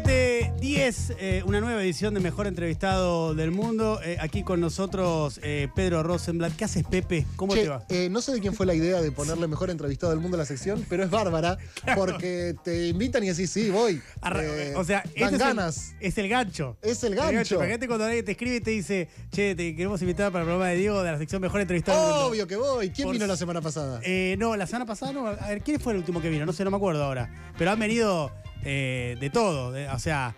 17:10, una nueva edición de Mejor Entrevistado del Mundo. Aquí con nosotros Pedro Rosemblat. ¿Qué haces, Pepe? ¿Cómo te va? No sé de quién fue la idea de ponerle Mejor Entrevistado del Mundo a la sección, pero es bárbara, porque te invitan y decís, sí, voy. O sea, dan ganas. Es el gancho. Es el gancho. Imagínate cuando alguien te escribe y te dice, che, te queremos invitar para el programa de Diego de la sección Mejor Entrevistado del Mundo. Obvio que voy. ¿Quién vino la semana pasada? No, la semana pasada no. A ver, ¿quién fue el último que vino? No sé, no me acuerdo ahora. Pero han venido... de todo, o sea,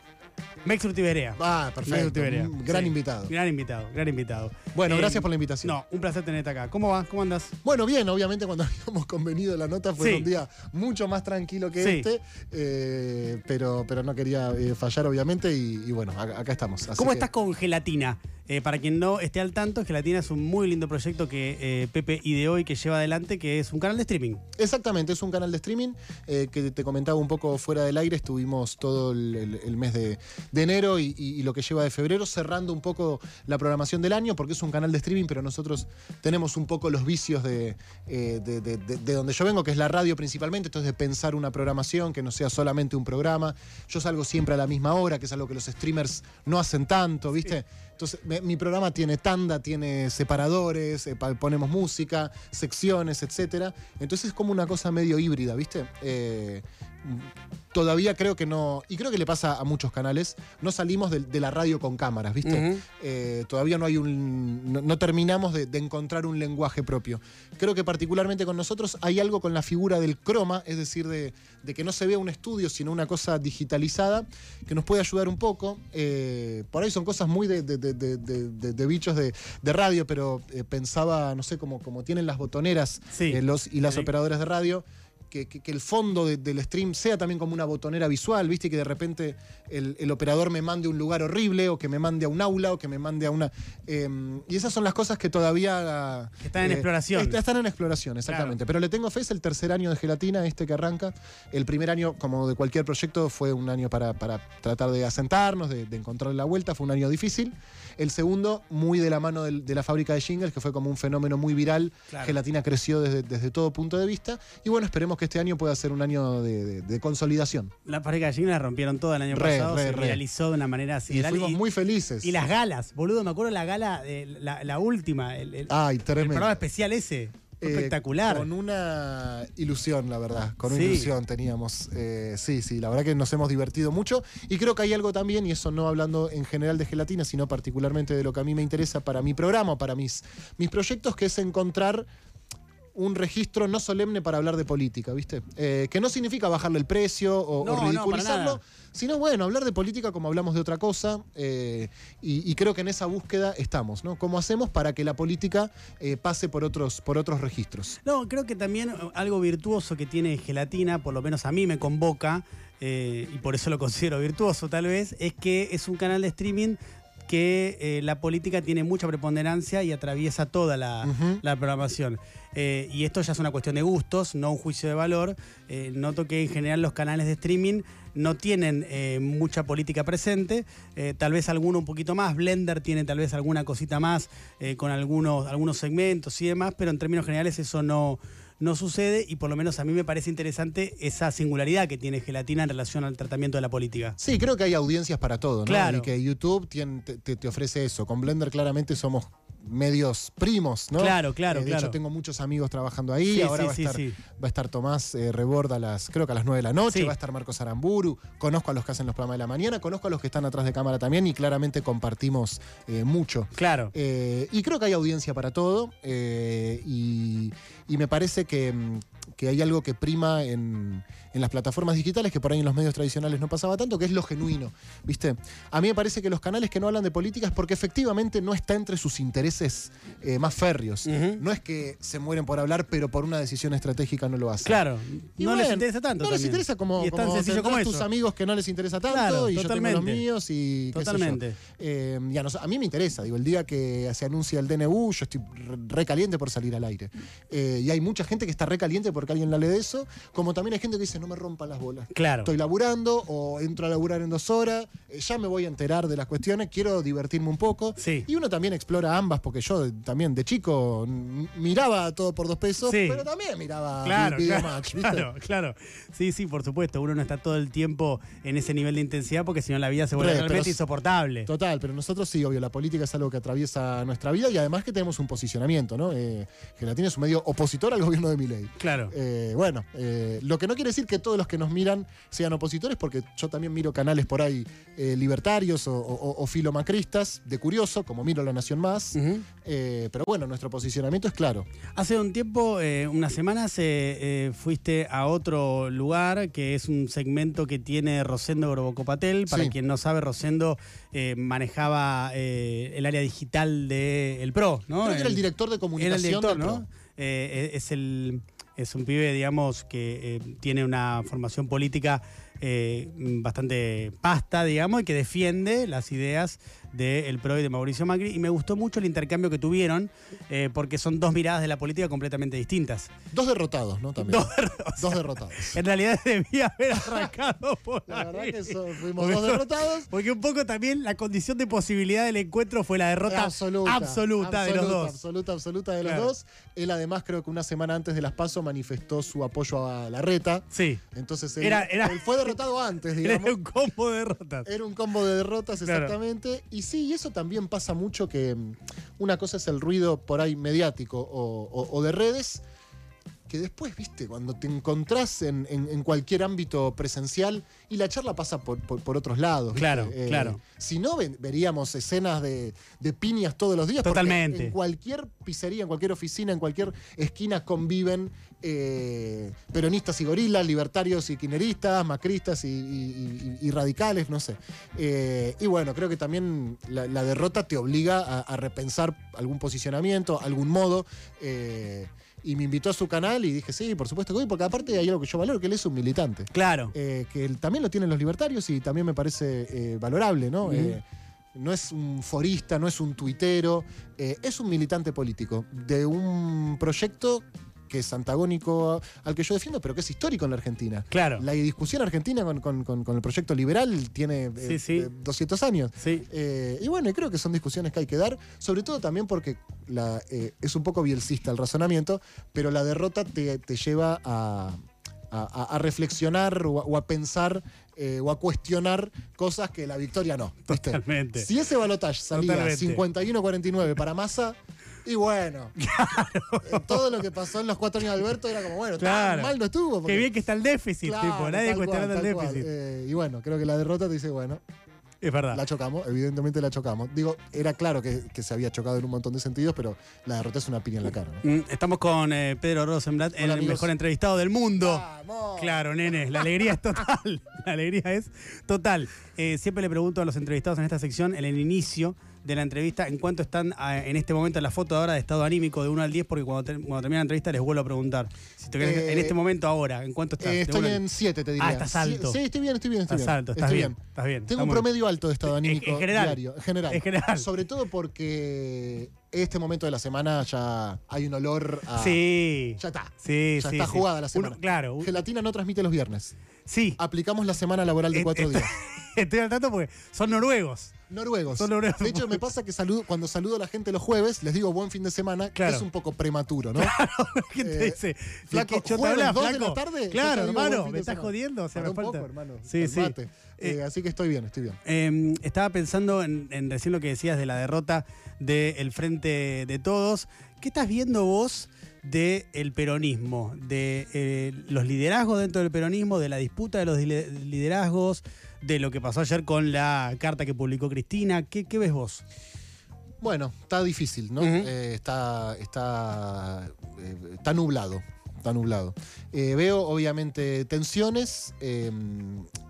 Mex Urtizberea. Ah, perfecto. Gran invitado. Bueno, gracias por la invitación. No, un placer tenerte acá. ¿Cómo vas? ¿Cómo andás? Bueno, bien, obviamente cuando habíamos convenido la nota fue un día mucho más tranquilo que este, pero no quería fallar, obviamente, y bueno, acá estamos. Así ¿Cómo estás con Gelatina? Para quien no esté al tanto, Gelatina es un muy lindo proyecto que Pepe ideó y que lleva adelante, que es un canal de streaming. Exactamente, es un canal de streaming que te comentaba un poco fuera del aire. Estuvimos todo el mes de enero y lo que lleva de febrero, cerrando un poco la programación del año, porque es un canal de streaming, pero nosotros tenemos un poco los vicios de donde yo vengo, que es la radio principalmente. Entonces, de pensar una programación que no sea solamente un programa. Yo salgo siempre a la misma hora, que es algo que los streamers no hacen tanto, ¿viste? Sí. Entonces, mi programa tiene tanda, tiene separadores, ponemos música, secciones, etc. Entonces es como una cosa medio híbrida, ¿viste? Todavía creo que no, y creo que le pasa a muchos canales, no salimos de la radio con cámaras, ¿viste? Uh-huh. Todavía no hay no terminamos de encontrar un lenguaje propio. Creo que particularmente con nosotros hay algo con la figura del croma, es decir, de que no se vea un estudio, sino una cosa digitalizada, que nos puede ayudar un poco. Por ahí son cosas muy de bichos de radio, pero pensaba, no sé, como tienen las botoneras y las operadoras de radio, que el fondo del stream sea también como una botonera visual, ¿viste? Y que de repente el operador me mande a un lugar horrible, o que me mande a un aula, o que me mande a una... y esas son las cosas que todavía... Que están en exploración. Están en exploración, exactamente. Claro. Pero le tengo fe, es el tercer año de Gelatina, este que arranca. El primer año, como de cualquier proyecto, fue un año para tratar de asentarnos, de encontrar la vuelta. Fue un año difícil. El segundo, muy de la mano de la fábrica de jingles, que fue como un fenómeno muy viral. Claro. Gelatina creció desde todo punto de vista. Y bueno, esperemos que este año pueda ser un año de consolidación. La pareja de Gina rompieron todo el año pasado, se realizó de una manera así. Y fuimos muy felices. Y las galas, boludo, me acuerdo la gala, la última, el programa especial ese. Espectacular. Con una ilusión, la verdad. Con una ilusión teníamos. Sí, la verdad que nos hemos divertido mucho. Y creo que hay algo también, y eso no hablando en general de Gelatina, sino particularmente de lo que a mí me interesa para mi programa, para mis proyectos, que es encontrar un registro no solemne para hablar de política, ¿viste? Que no significa bajarle el precio o ridiculizarlo, sino, bueno, hablar de política como hablamos de otra cosa, y creo que en esa búsqueda estamos, ¿no? ¿Cómo hacemos para que la política pase por otros registros? No, creo que también algo virtuoso que tiene Gelatina, por lo menos a mí me convoca, y por eso lo considero virtuoso tal vez, es que es un canal de streaming que la política tiene mucha preponderancia y atraviesa toda la programación. Y esto ya es una cuestión de gustos, no un juicio de valor. Noto que en general los canales de streaming no tienen mucha política presente, tal vez alguno un poquito más. Blender tiene tal vez alguna cosita más con algunos segmentos y demás, pero en términos generales eso no sucede, y por lo menos a mí me parece interesante esa singularidad que tiene Gelatina en relación al tratamiento de la política. Sí, creo que hay audiencias para todo, ¿no? Claro. Y que YouTube te ofrece eso. Con Blender claramente somos medios primos, ¿no? Claro. De hecho, tengo muchos amigos trabajando ahí. Ahora va a estar Tomás Reborda, creo que a las 9 de la noche. Sí. Va a estar Marcos Aramburu. Conozco a los que hacen los programas de la mañana. Conozco a los que están atrás de cámara también. Y claramente compartimos mucho. Claro. Y creo que hay audiencia para todo. Y me parece que hay algo que prima en las plataformas digitales, que por ahí en los medios tradicionales no pasaba tanto, que es lo genuino, ¿viste? A mí me parece que los canales que no hablan de políticas, porque efectivamente no está entre sus intereses más férreos. Uh-huh. No es que se mueren por hablar, pero por una decisión estratégica no lo hacen. Claro, y no les interesa tanto. No les interesa como tus amigos que no les interesa tanto, claro, y totalmente. Yo tengo los míos y qué totalmente. Sé yo. A mí me interesa, digo, el día que se anuncia el DNU, yo estoy recaliente por salir al aire. Y hay mucha gente que está recaliente por porque alguien la lee de eso, como también hay gente que dice, no me rompan las bolas. Claro. Estoy laburando o entro a laburar en 2 horas, ya me voy a enterar de las cuestiones, quiero divertirme un poco. Sí. Y uno también explora ambas, porque yo también de chico miraba todo por 2 pesos, sí, pero también miraba Video Match, ¿viste? Claro. Sí, sí, por supuesto. Uno no está todo el tiempo en ese nivel de intensidad porque si no la vida se vuelve realmente insoportable. Total, pero nosotros sí, obvio, la política es algo que atraviesa nuestra vida y además que tenemos un posicionamiento, ¿no? Gelatina es un medio opositor al gobierno de Milei. Claro. Lo que no quiere decir que todos los que nos miran sean opositores, porque yo también miro canales por ahí libertarios o filomacristas, de curioso, como miro La Nación Más. Uh-huh. Pero bueno, nuestro posicionamiento es claro. Hace un tiempo, unas semanas, fuiste a otro lugar, que es un segmento que tiene Rosendo Grobocopatel. Para quien no sabe, Rosendo manejaba el área digital del PRO, ¿no? Creo que era el director de comunicación del PRO, ¿no? Es un pibe, digamos, que tiene una formación política bastante pasta, digamos, y que defiende las ideas del PRO y de Mauricio Macri. Y me gustó mucho el intercambio que tuvieron, porque son dos miradas de la política completamente distintas. Dos derrotados, ¿no? También. Dos derrotados. En realidad debía haber arrancado por la verdad ahí. Que fuimos dos derrotados. Porque un poco también la condición de posibilidad del encuentro fue la derrota absoluta de los dos. Absoluta de los dos. Él además creo que una semana antes de las PASO manifestó su apoyo a la RETA. Sí. Entonces él fue derrotado antes, digamos. Era un combo de derrotas. Era un combo de derrotas, exactamente. Claro. Y sí, eso también pasa mucho, que una cosa es el ruido por ahí mediático o de redes, que después, viste, cuando te encontrás en cualquier ámbito presencial y la charla pasa por otros lados. Claro, claro. Si no, veríamos escenas de piñas todos los días. Totalmente. En cualquier pizzería, en cualquier oficina, en cualquier esquina conviven peronistas y gorilas, libertarios y kirchneristas, macristas y radicales, no sé. Y bueno, creo que también la derrota te obliga a repensar algún posicionamiento, algún modo. Y me invitó a su canal y dije, sí, por supuesto que voy, porque aparte hay algo que yo valoro, que él es un militante. Claro. Que él, también lo tienen los libertarios y también me parece valorable, ¿no? Mm. No es un forista, no es un tuitero, es un militante político de un proyecto que es antagónico al que yo defiendo, pero que es histórico en la Argentina. Claro. La discusión argentina con el proyecto liberal tiene 200 años. Sí. Y bueno, creo que son discusiones que hay que dar, sobre todo también porque es un poco bielcista el razonamiento, pero la derrota te lleva a reflexionar o a pensar o a cuestionar cosas que la victoria no. ¿Viste? Totalmente. Si ese balotaje salía 51-49 para Massa, y bueno, claro, todo lo que pasó en los 4 años de Alberto era como, bueno, claro, tan mal no estuvo. Porque... Qué bien que está el déficit, claro, tipo, nadie cuestionando el déficit. Y bueno, creo que la derrota te dice, bueno, es verdad. La chocamos, evidentemente la chocamos. Digo, era claro que se había chocado en un montón de sentidos, pero la derrota es una piña en la cara, ¿no? Estamos con Pedro Rosemblat, el mejor entrevistado del mundo. ¡Vamos! Claro, nenes, la alegría es total. La alegría es total. Siempre le pregunto a los entrevistados en esta sección, en el inicio de la entrevista, en cuánto están en este momento en la foto ahora de estado anímico de 1 al 10, porque cuando termina la entrevista les vuelvo a preguntar. Si te querés, en este momento ahora, ¿en cuánto estás? Estoy en 7, te diría. Ah, estás alto. Sí, estoy bien. Estás alto, estás bien. Tengo un promedio alto de estado anímico diario. En general. Sobre todo porque este momento de la semana ya hay un olor a... Sí. Ya está. Sí, ya está jugada la semana. Claro. Gelatina no transmite los viernes. Sí. Aplicamos la semana laboral de 4 días. Estoy al tanto porque son noruegos. De hecho, me pasa que cuando saludo a la gente los jueves, les digo buen fin de semana, claro, que es un poco prematuro, ¿no? Claro, ¿quién te dice? Flaco, jueves 2 de la tarde. Claro, hermano, me estás jodiendo. O sea, me falta un poco, hermano. Sí. Así que estoy bien. Estaba pensando en recién lo que decías de la derrota del Frente de Todos. ¿Qué estás viendo vos del peronismo? De los liderazgos dentro del peronismo, de la disputa de los liderazgos, de lo que pasó ayer con la carta que publicó Cristina. ¿Qué ves vos? Bueno, está difícil, ¿no? Uh-huh. Está nublado. Está nublado. Veo, obviamente, tensiones.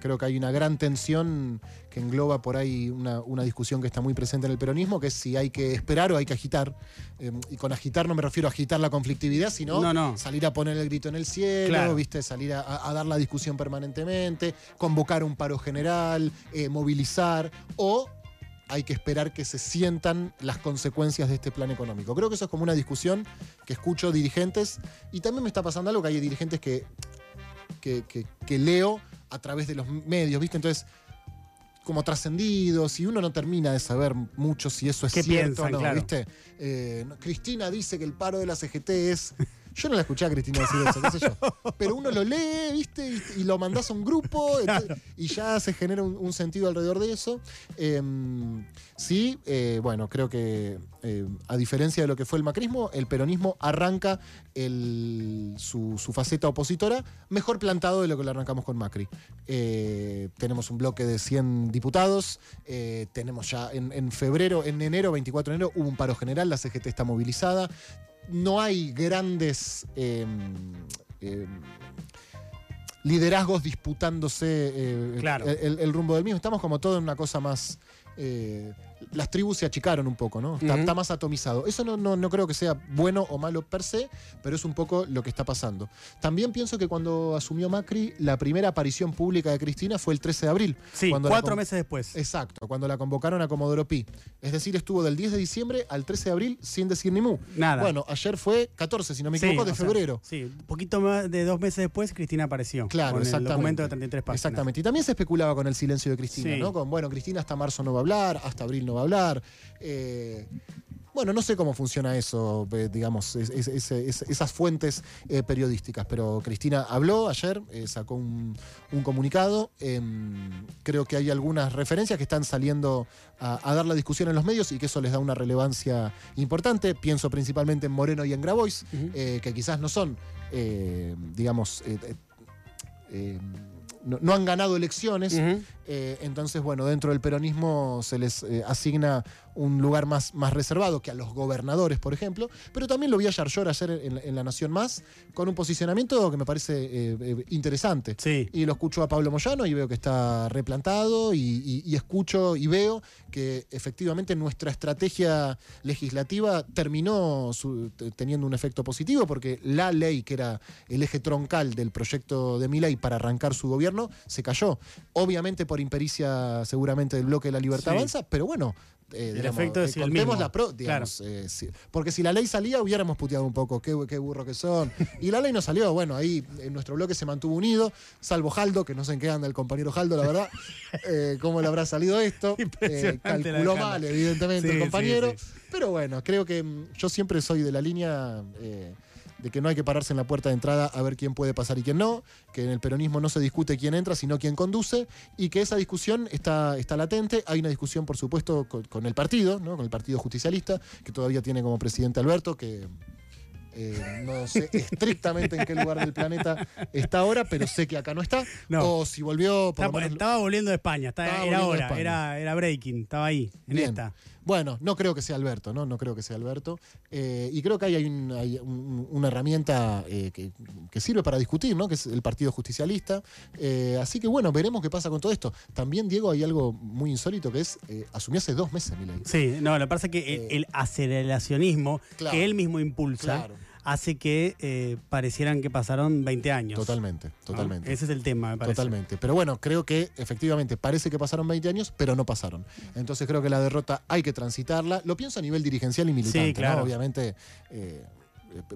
Creo que hay una gran tensión que engloba por ahí una discusión que está muy presente en el peronismo, que es si hay que esperar o hay que agitar. Y con agitar no me refiero a agitar la conflictividad, sino salir a poner el grito en el cielo, claro, ¿viste? Salir a dar la discusión permanentemente, convocar un paro general, movilizar, o hay que esperar que se sientan las consecuencias de este plan económico. Creo que eso es como una discusión que escucho dirigentes, y también me está pasando algo que hay dirigentes que leo a través de los medios, ¿viste? Entonces, como trascendidos, y uno no termina de saber mucho si eso es cierto o no, claro. ¿Viste? Cristina dice que el paro de la CGT es... Yo no la escuché a Cristina decir eso, qué sé yo. Pero uno lo lee, ¿viste? Y lo mandás a un grupo, claro. Y ya se genera un sentido alrededor de eso. Bueno, creo que a diferencia de lo que fue el macrismo, el peronismo arranca su faceta opositora mejor plantado de lo que lo arrancamos con Macri. Tenemos un bloque de 100 diputados, tenemos ya en enero, 24 de enero, hubo un paro general, la CGT está movilizada. No hay grandes liderazgos disputándose claro. el rumbo del mismo. Estamos como todo en una cosa más... las tribus se achicaron un poco, ¿no? Está más atomizado. Eso no creo que sea bueno o malo per se, pero es un poco lo que está pasando. También pienso que cuando asumió Macri, la primera aparición pública de Cristina fue el 13 de abril. Sí, cuando 4 meses después. Exacto, cuando la convocaron a Comodoro Pi. Es decir, estuvo del 10 de diciembre al 13 de abril sin decir ni mu. Nada. Bueno, ayer fue 14, si no me equivoco, de febrero. Sea, sí, un poquito más de 2 meses después Cristina apareció. Claro, exactamente. Con el documento de 33 páginas. Exactamente. Y también se especulaba con el silencio de Cristina, sí. ¿No? Con, bueno, Cristina hasta marzo no va a hablar, hasta abril no va a hablar. Bueno, no sé cómo funciona eso, digamos, esas fuentes periodísticas, pero Cristina habló ayer, sacó un comunicado. Creo que hay algunas referencias que están saliendo a dar la discusión en los medios y que eso les da una relevancia importante. Pienso principalmente en Moreno y en Grabois, que quizás no son, no han ganado elecciones, entonces, bueno, dentro del peronismo se les asigna un lugar más reservado que a los gobernadores, por ejemplo, pero también lo vi a Yarlor ayer en La Nación Más, con un posicionamiento que me parece interesante. Sí. Y lo escucho a Pablo Moyano y veo que está replantado y escucho y veo que efectivamente nuestra estrategia legislativa terminó teniendo un efecto positivo, porque la ley que era el eje troncal del proyecto de Milei para arrancar su gobierno, se cayó. Obviamente por impericia seguramente del bloque de la Libertad sí. Avanza, pero bueno... digamos, el efecto es el mismo. Digamos, claro. Sí. Porque si la ley salía hubiéramos puteado un poco, qué burro que son. Y la ley no salió, bueno, ahí en nuestro bloque se mantuvo unido, salvo Haldo, que no sé en qué anda el compañero Haldo, la verdad, cómo le habrá salido esto. Calculó mal, evidentemente, sí, el compañero. Sí, sí. Pero bueno, creo que yo siempre soy de la línea... de que no hay que pararse en la puerta de entrada a ver quién puede pasar y quién no, que en el peronismo no se discute quién entra, sino quién conduce, y que esa discusión está latente. Hay una discusión, por supuesto, con el partido, ¿no? Con el Partido Justicialista, que todavía tiene como presidente Alberto, que... no sé estrictamente en qué lugar del planeta está ahora, pero sé que acá no está. No. O si volvió... Estaba volviendo de España, era ahora, España. Era breaking, estaba ahí, en bien. Esta. Bueno, no creo que sea Alberto, ¿no? No creo que sea Alberto. Y creo que hay una herramienta que sirve para discutir, ¿no? Que es el Partido Justicialista. Así que bueno, veremos qué pasa con todo esto. También, Diego, hay algo muy insólito que es, asumió hace 2 meses Milei. Sí, no, lo que pasa es que el aceleracionismo claro, que él mismo impulsa... Claro. Hace que parecieran que pasaron 20 años. Totalmente. Ese es el tema, me parece. Totalmente. Pero bueno, creo que efectivamente parece que pasaron 20 años, pero no pasaron. Entonces creo que la derrota hay que transitarla. Lo pienso a nivel dirigencial y militante, sí, claro. ¿No? Obviamente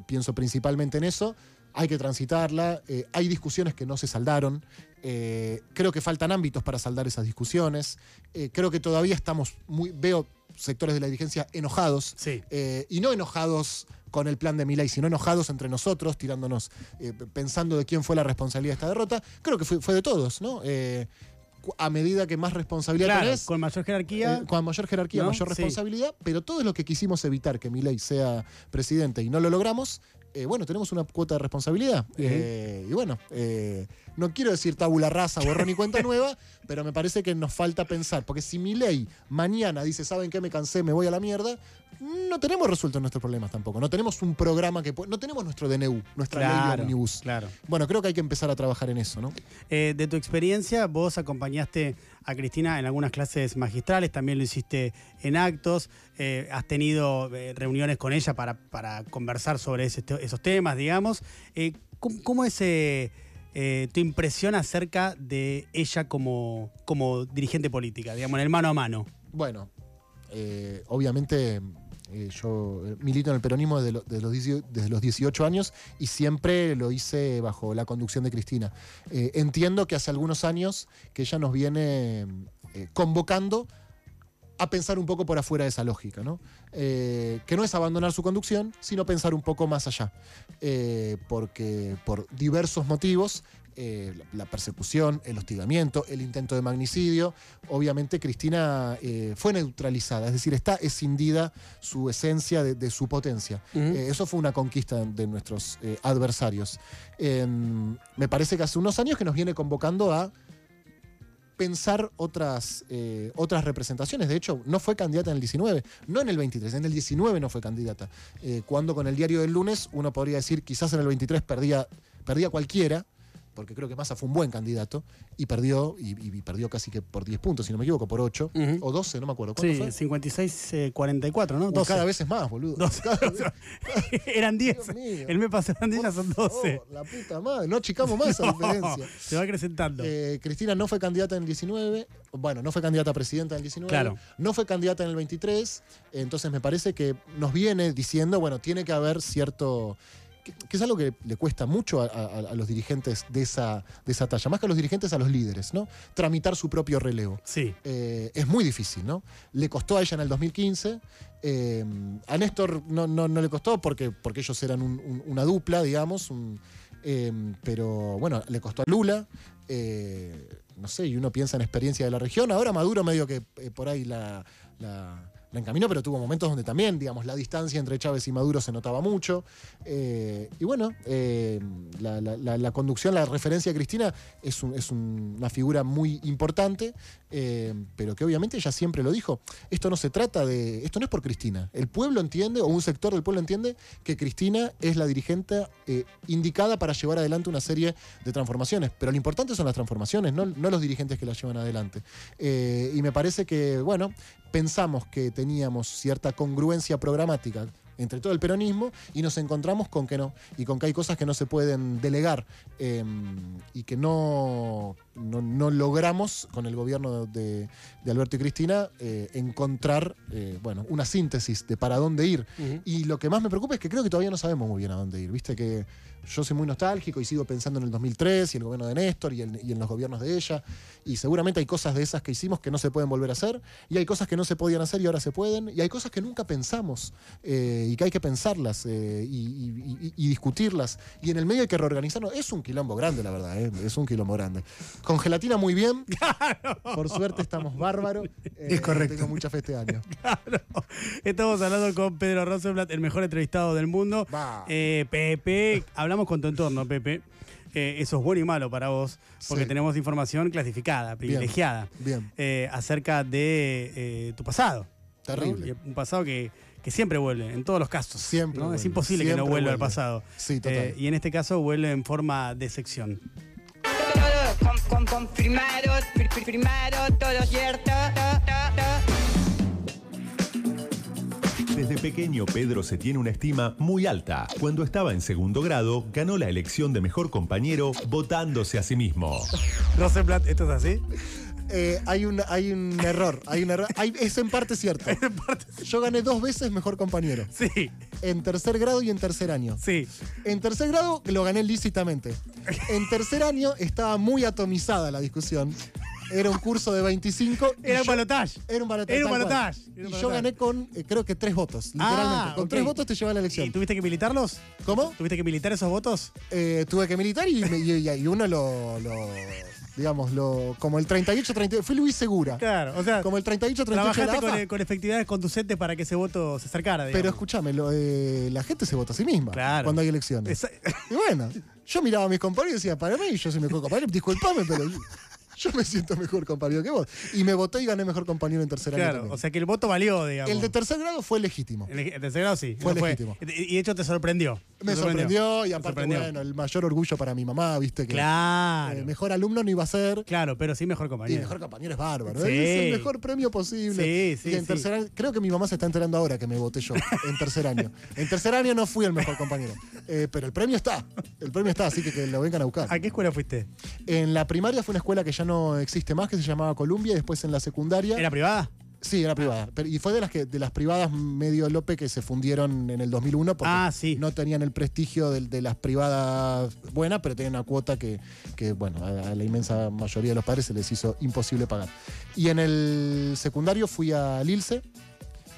pienso principalmente en eso. Hay que transitarla, hay discusiones que no se saldaron, creo que faltan ámbitos para saldar esas discusiones, creo que todavía estamos veo sectores de la dirigencia enojados, sí. Y no enojados con el plan de Milei, sino enojados entre nosotros, tirándonos, pensando de quién fue la responsabilidad de esta derrota. Creo que fue de todos, ¿no? A medida que más responsabilidad claro, tenés... con mayor jerarquía... con mayor jerarquía, ¿no? Mayor responsabilidad, sí. Pero todo lo que quisimos evitar que Milei sea presidente y no lo logramos... bueno, tenemos una cuota de responsabilidad. Uh-huh. Y bueno, no quiero decir tabula rasa, borrón y cuenta nueva, pero me parece que nos falta pensar. Porque si Milei mañana dice, ¿saben qué? Me cansé, me voy a la mierda, no tenemos resueltos nuestros problemas tampoco. No tenemos un programa que... No tenemos nuestro DNU, nuestra ley de omnibus. Claro. Bueno, creo que hay que empezar a trabajar en eso, ¿no? De tu experiencia, vos acompañaste a Cristina en algunas clases magistrales, también lo hiciste en actos, has tenido reuniones con ella para conversar sobre esos temas, digamos. ¿Cómo es tu impresión acerca de ella como dirigente política, digamos, en el mano a mano? Bueno, Obviamente yo milito en el peronismo desde los 18 años y siempre lo hice bajo la conducción de Cristina. Entiendo que hace algunos años que ella nos viene convocando a pensar un poco por afuera de esa lógica, ¿no? Que no es abandonar su conducción, sino pensar un poco más allá. Porque por diversos motivos, la persecución, el hostigamiento, el intento de magnicidio, obviamente Cristina fue neutralizada, es decir, está escindida su esencia de su potencia. Uh-huh. Eso fue una conquista de nuestros adversarios. Me parece que hace unos años que nos viene convocando a pensar otras representaciones. De hecho, no fue candidata en el 19, no en el 23, en el 19 no fue candidata. Cuando con el diario del lunes uno podría decir quizás en el 23 perdía cualquiera, porque creo que Massa fue un buen candidato, y perdió casi que por 10 puntos, si no me equivoco, por 8, uh-huh, o 12, no me acuerdo. Sí, fue 56-44, ¿no? 12. Cada vez es más, boludo. 12. Eran 10. El mes pasado eran 10, ya son 12. La puta madre, no achicamos más la diferencia. Se va acrecentando. Cristina no fue candidata en el 19, bueno, no fue candidata a presidenta en el 19, claro, no fue candidata en el 23, entonces me parece que nos viene diciendo, bueno, tiene que haber cierto... que es algo que le cuesta mucho a los dirigentes de esa talla, más que a los dirigentes, a los líderes, ¿no? Tramitar su propio relevo. Sí. Es muy difícil, ¿no? Le costó a ella en el 2015, a Néstor no le costó porque ellos eran una dupla, digamos, pero bueno, le costó a Lula, no sé, y uno piensa en experiencia de la región. Ahora Maduro medio que por ahí la encaminó, pero tuvo momentos donde también, digamos, la distancia entre Chávez y Maduro se notaba mucho. Y bueno, la conducción, la referencia de Cristina es una figura muy importante, pero que obviamente ella siempre lo dijo. Esto no se trata de... Esto no es por Cristina. El pueblo entiende, o un sector del pueblo entiende, que Cristina es la dirigente indicada para llevar adelante una serie de transformaciones. Pero lo importante son las transformaciones, no los dirigentes que las llevan adelante. Y me parece que, bueno, pensamos que teníamos cierta congruencia programática entre todo el peronismo y nos encontramos con que no, y con que hay cosas que no se pueden delegar, y que no logramos con el gobierno de Alberto y Cristina encontrar una síntesis de para dónde ir. Uh-huh. Y lo que más me preocupa es que creo que todavía no sabemos muy bien a dónde ir, viste que yo soy muy nostálgico y sigo pensando en el 2003 y el gobierno de Néstor y en los gobiernos de ella, y seguramente hay cosas de esas que hicimos que no se pueden volver a hacer, y hay cosas que no se podían hacer y ahora se pueden, y hay cosas que nunca pensamos y que hay que pensarlas y discutirlas, y en el medio hay que reorganizarnos. Es un quilombo grande, la verdad, es un quilombo grande. Con gelatina muy bien, claro, por suerte estamos bárbaros, es correcto, tengo mucha fe este año. Claro. Estamos hablando con Pedro Rosemblat, el mejor entrevistado del mundo. Pepe, hablamos con tu entorno, Pepe. Eso es bueno y malo para vos, porque sí, tenemos información clasificada, privilegiada, bien. Acerca de tu pasado. Terrible. ¿No? Un pasado que siempre vuelve, en todos los casos. Siempre, ¿no? Vuelve. Es imposible siempre que no vuelva al pasado. Sí, total. Y en este caso vuelve en forma de sección. Confirmado, todo cierto. Desde pequeño Pedro se tiene una estima muy alta. Cuando estaba en segundo grado, ganó la elección de mejor compañero votándose a sí mismo. Rosemblat, ¿esto es así? Hay un error. Es en parte cierto. Yo gané 2 veces mejor compañero. Sí. En tercer grado y en tercer año. Sí. En tercer grado lo gané lícitamente. En tercer año estaba muy atomizada la discusión. Era un curso de 25. Era un balotaje. Y yo gané con, creo que 3 votos, literalmente. Con 3 votos te lleva a la elección. ¿Y tuviste que militarlos? ¿Cómo? ¿Tuviste que militar esos votos? Tuve que militar y uno como el 38-38, fui Luis Segura. Claro, o sea, como el 38-38 trabajaste con efectividades conducentes para que ese voto se acercara, digamos. Pero escúchame, la gente se vota a sí misma, claro, cuando hay elecciones. Y bueno, yo miraba a mis compañeros y decía, para mí, yo soy mejor compañero, disculpame, pero... Yo me siento mejor compañero que vos. Y me voté y gané mejor compañero en tercer año. Claro, o sea que el voto valió, digamos. El de tercer grado fue legítimo. El tercer grado sí. Fue legítimo. Y de hecho te sorprendió. Me sorprendió y aparte, bueno, el mayor orgullo para mi mamá, viste que... Claro. Mejor alumno no iba a ser. Claro, pero sí mejor compañero. Y mejor compañero es bárbaro. Sí. Es el mejor premio posible. Sí, sí, y en tercer año, creo que mi mamá se está enterando ahora que me voté yo en tercer año. En tercer año no fui el mejor compañero. Pero el premio está. El premio está, así que lo vengan a buscar. ¿A qué escuela fuiste? En la primaria fue una escuela que ya no existe más, que se llamaba Columbia, y después en la secundaria... ¿Era privada? Sí, era privada. Y fue de las privadas medio Lope que se fundieron en el 2001 porque no tenían el prestigio de las privadas buenas, pero tenían una cuota que bueno, a la inmensa mayoría de los padres se les hizo imposible pagar. Y en el secundario fui al ILSE.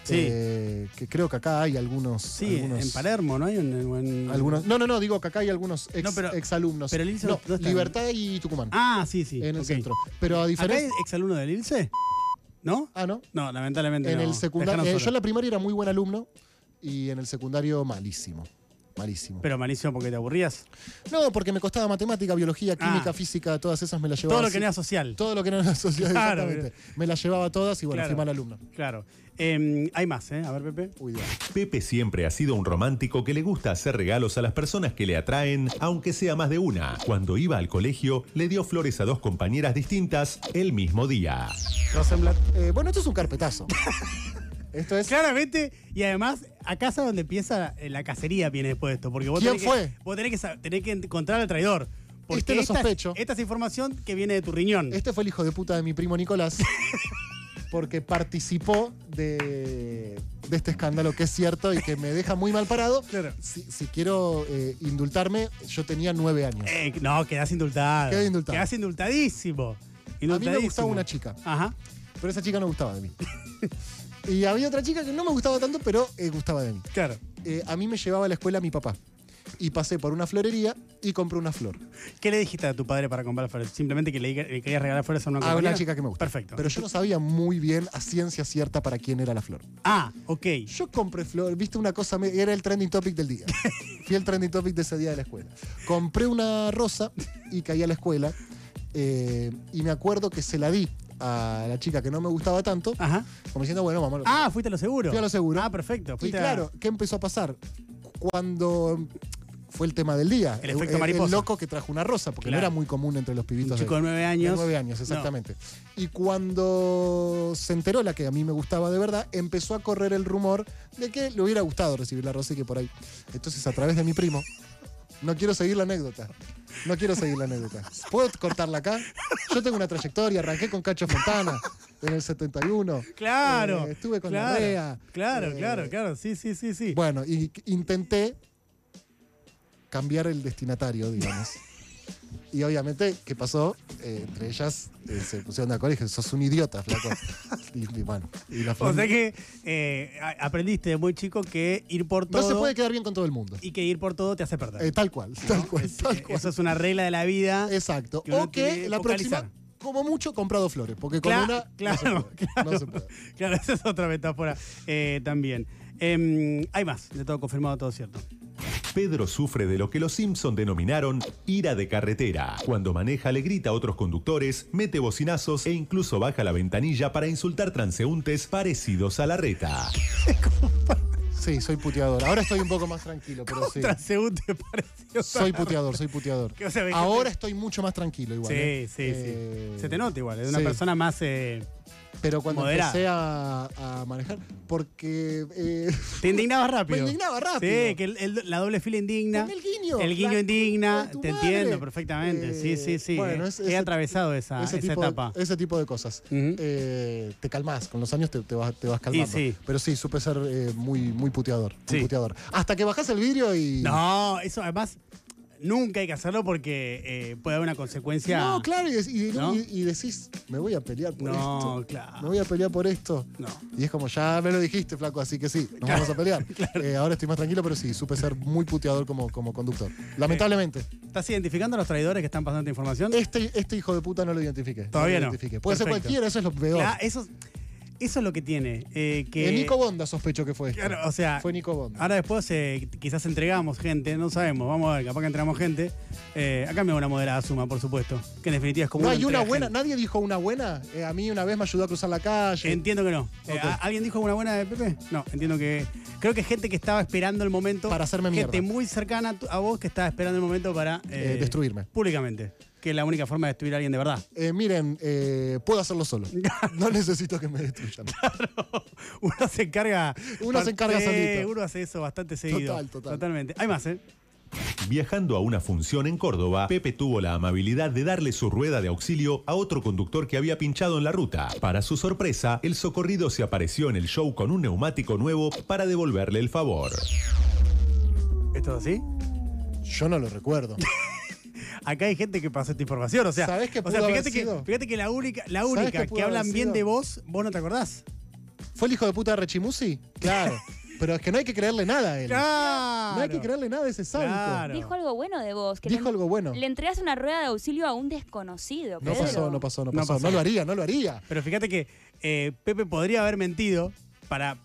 Sí. Que creo que acá hay algunos. Sí, algunos, en Palermo, ¿no? Hay algunos. No, digo que acá hay algunos exalumnos. Pero el ILSE no, Libertad y Tucumán. Ah, sí. En el centro. Pero a diferencia. ¿Acá hay exalumno del ILSE? ¿No? Ah, no. No, lamentablemente no. En el secundario. Yo en la primaria era muy buen alumno y en el secundario malísimo. Malísimo. ¿Pero malísimo porque te aburrías? No, porque me costaba matemática, biología, química, física, todas esas me las llevaba. Todo lo que no era social. Todo lo que no era social, claro, exactamente. Me las llevaba todas y bueno, fui mal alumno. Claro. Hay más, ¿eh? A ver, Pepe. Uy, Dios. Pepe siempre ha sido un romántico que le gusta hacer regalos a las personas que le atraen, aunque sea más de una. Cuando iba al colegio, le dio flores a dos compañeras distintas el mismo día. Rosemblat. Bueno, esto es un carpetazo. Esto es... Claramente, y además, acá sabe donde empieza la cacería viene después de esto. Porque vos tenés que encontrar al traidor. Porque lo sospecho. Esta es información que viene de tu riñón. Este fue el hijo de puta de mi primo Nicolás. Porque participó de este escándalo que es cierto y que me deja muy mal parado. Claro. Si quiero indultarme, yo tenía 9 años. No, quedás indultado. Quedás indultadísimo. A mí me gustaba una chica. Ajá. Pero esa chica no gustaba de mí. Y había otra chica que no me gustaba tanto, pero gustaba de mí. Claro. A mí me llevaba a la escuela mi papá. Y pasé por una florería y compré una flor. ¿Qué le dijiste a tu padre para comprar flores? Simplemente que le querías regalar flores a una compañera. A una chica que me gusta. Perfecto. Pero yo no sabía muy bien a ciencia cierta para quién era la flor. Ah, ok. Yo compré flor, viste una cosa, era el trending topic del día. Fui el trending topic de ese día de la escuela. Compré una rosa y caí a la escuela. Y me acuerdo que se la di a la chica que no me gustaba tanto. Ajá. Como diciendo, bueno, vamos. Fuiste a lo seguro. Fui a lo seguro. Perfecto. Y claro, ¿qué empezó a pasar? Cuando fue el tema del día. El efecto mariposa. El loco que trajo una rosa, porque no era muy común entre los pibitos. Un chico de 9 años. De 9 años, exactamente. No. Y cuando se enteró la que a mí me gustaba de verdad, empezó a correr el rumor de que le hubiera gustado recibir la rosa y que por ahí. Entonces, a través de mi primo... No quiero seguir la anécdota. ¿Puedo cortarla acá? Yo tengo una trayectoria, arranqué con Cacho Fontana en el 71. Claro. Estuve con la REA. Claro. Sí. Bueno, y intenté cambiar el destinatario, digamos. Y obviamente, ¿qué pasó? Entre ellas se pusieron de acuerdo y dije, sos un idiota, flaco. Y bueno. O sea que aprendiste de muy chico que ir por todo... No se puede quedar bien con todo el mundo. Y que ir por todo te hace perder. Tal cual. Eso es una regla de la vida. Exacto. O que la próxima... Como mucho, comprado flores, porque con una... No se puede. Claro, esa es otra metáfora también. Hay más, de todo confirmado, todo cierto. Pedro sufre de lo que los Simpson denominaron ira de carretera. Cuando maneja le grita a otros conductores, mete bocinazos e incluso baja la ventanilla para insultar transeúntes parecidos a la RETA. Sí, soy puteador. Ahora estoy un poco más tranquilo, pero sí. Transeúntes parecidos. Soy puteador. Ahora estoy mucho más tranquilo igual. Sí. Se te nota igual, es una persona más... Pero cuando empecé a manejar, porque... Te indignabas rápido. Me indignaba rápido. Sí, que la doble fila indigna. El guiño indigna. Te entiendo perfectamente. Sí. Bueno, he atravesado esa etapa. Ese tipo de cosas. Uh-huh. Te calmás. Con los años te vas calmando. Sí. Pero sí, supe ser muy puteador. Muy puteador. Hasta que bajás el vidrio y... No, eso además... Nunca hay que hacerlo porque puede haber una consecuencia. No, claro, y decís, me voy a pelear por esto. No, claro. Me voy a pelear por esto. No. Y es como, ya me lo dijiste, flaco, así que sí, nos vamos a pelear. Claro. Ahora estoy más tranquilo, pero sí, supe ser muy puteador como conductor. Lamentablemente. ¿Estás identificando a los traidores que están pasando esta información? Este hijo de puta no lo identifiqué. Todavía no. Puede ser cualquiera, eso es lo peor. Claro, eso es lo que tiene. Que Nico Bonda sospecho que fue esto. Claro, o sea... Fue Nico Bonda. Ahora después quizás entregamos gente, no sabemos. Vamos a ver, capaz que entregamos gente. Acá me da una moderada suma, por supuesto. Que en definitiva es como... No hay una buena... Gente. ¿Nadie dijo una buena? A mí una vez me ayudó a cruzar la calle. Entiendo que no. Okay. ¿Alguien dijo una buena de Pepe? No, entiendo que... Creo que gente que estaba esperando el momento... Para hacerme mierda. Gente muy cercana a vos que estaba esperando el momento para... destruirme. Públicamente. Que es la única forma de destruir a alguien de verdad. Miren, puedo hacerlo solo. No necesito que me destruyan. Claro. Uno se encarga solito. Uno hace eso bastante seguido. Totalmente. Hay más, Viajando a una función en Córdoba, Pepe tuvo la amabilidad de darle su rueda de auxilio a otro conductor que había pinchado en la ruta. Para su sorpresa, el socorrido se apareció en el show con un neumático nuevo para devolverle el favor. ¿Esto es así? Yo no lo recuerdo. Acá hay gente que pasó esta información, o sea, ¿sabés qué pudo haber sido? Fíjate que la única que hablan bien de vos, vos no te acordás. ¿Fue el hijo de puta de Rechimusi? Claro. Pero es que no hay que creerle nada a él. ¡Claro! No hay que creerle nada a ese sádico. Claro. Dijo algo bueno de vos. Que dijo algo bueno. Le entregas una rueda de auxilio a un desconocido, Pedro. No pasó. No lo haría. Pero fíjate que Pepe podría haber mentido para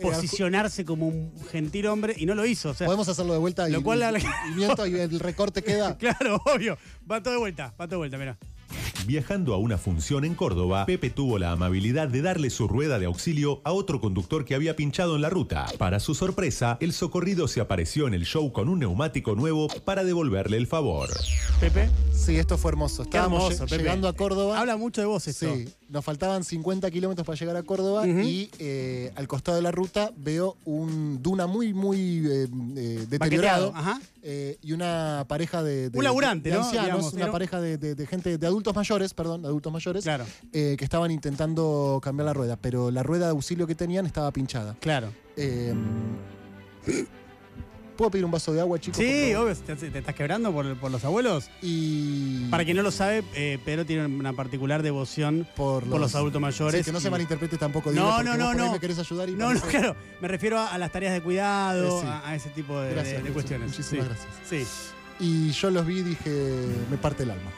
posicionarse como un gentil hombre y no lo hizo. O sea, podemos hacerlo de vuelta y el recorte queda. Claro, obvio. Va todo de vuelta, mirá. Viajando a una función en Córdoba, Pepe tuvo la amabilidad de darle su rueda de auxilio a otro conductor que había pinchado en la ruta. Para su sorpresa, el socorrido se apareció en el show con un neumático nuevo para devolverle el favor. ¿Pepe? Sí, esto fue hermoso. Estábamos llegando a Córdoba. Habla mucho de vos esto. Sí, nos faltaban 50 kilómetros para llegar a Córdoba y al costado de la ruta veo un duna muy deteriorado. Ajá. Y una pareja de un laburante, de ancianos, ¿no? Digamos, una pareja de gente, de adultos mayores, claro. Que estaban intentando cambiar la rueda, pero la rueda de auxilio que tenían estaba pinchada. Claro. ¿Puedo pedir un vaso de agua, chicos? Sí, obvio, te estás quebrando por los abuelos. Y para quien no lo sabe, Pedro tiene una particular devoción por los adultos mayores. Sí, que no se malinterprete tampoco, Diego. No. Me querés ayudar y claro. Me refiero a las tareas de cuidado, sí. a ese tipo de cuestiones. Muchísimas gracias. Sí. Y yo los vi y dije, me parte el alma.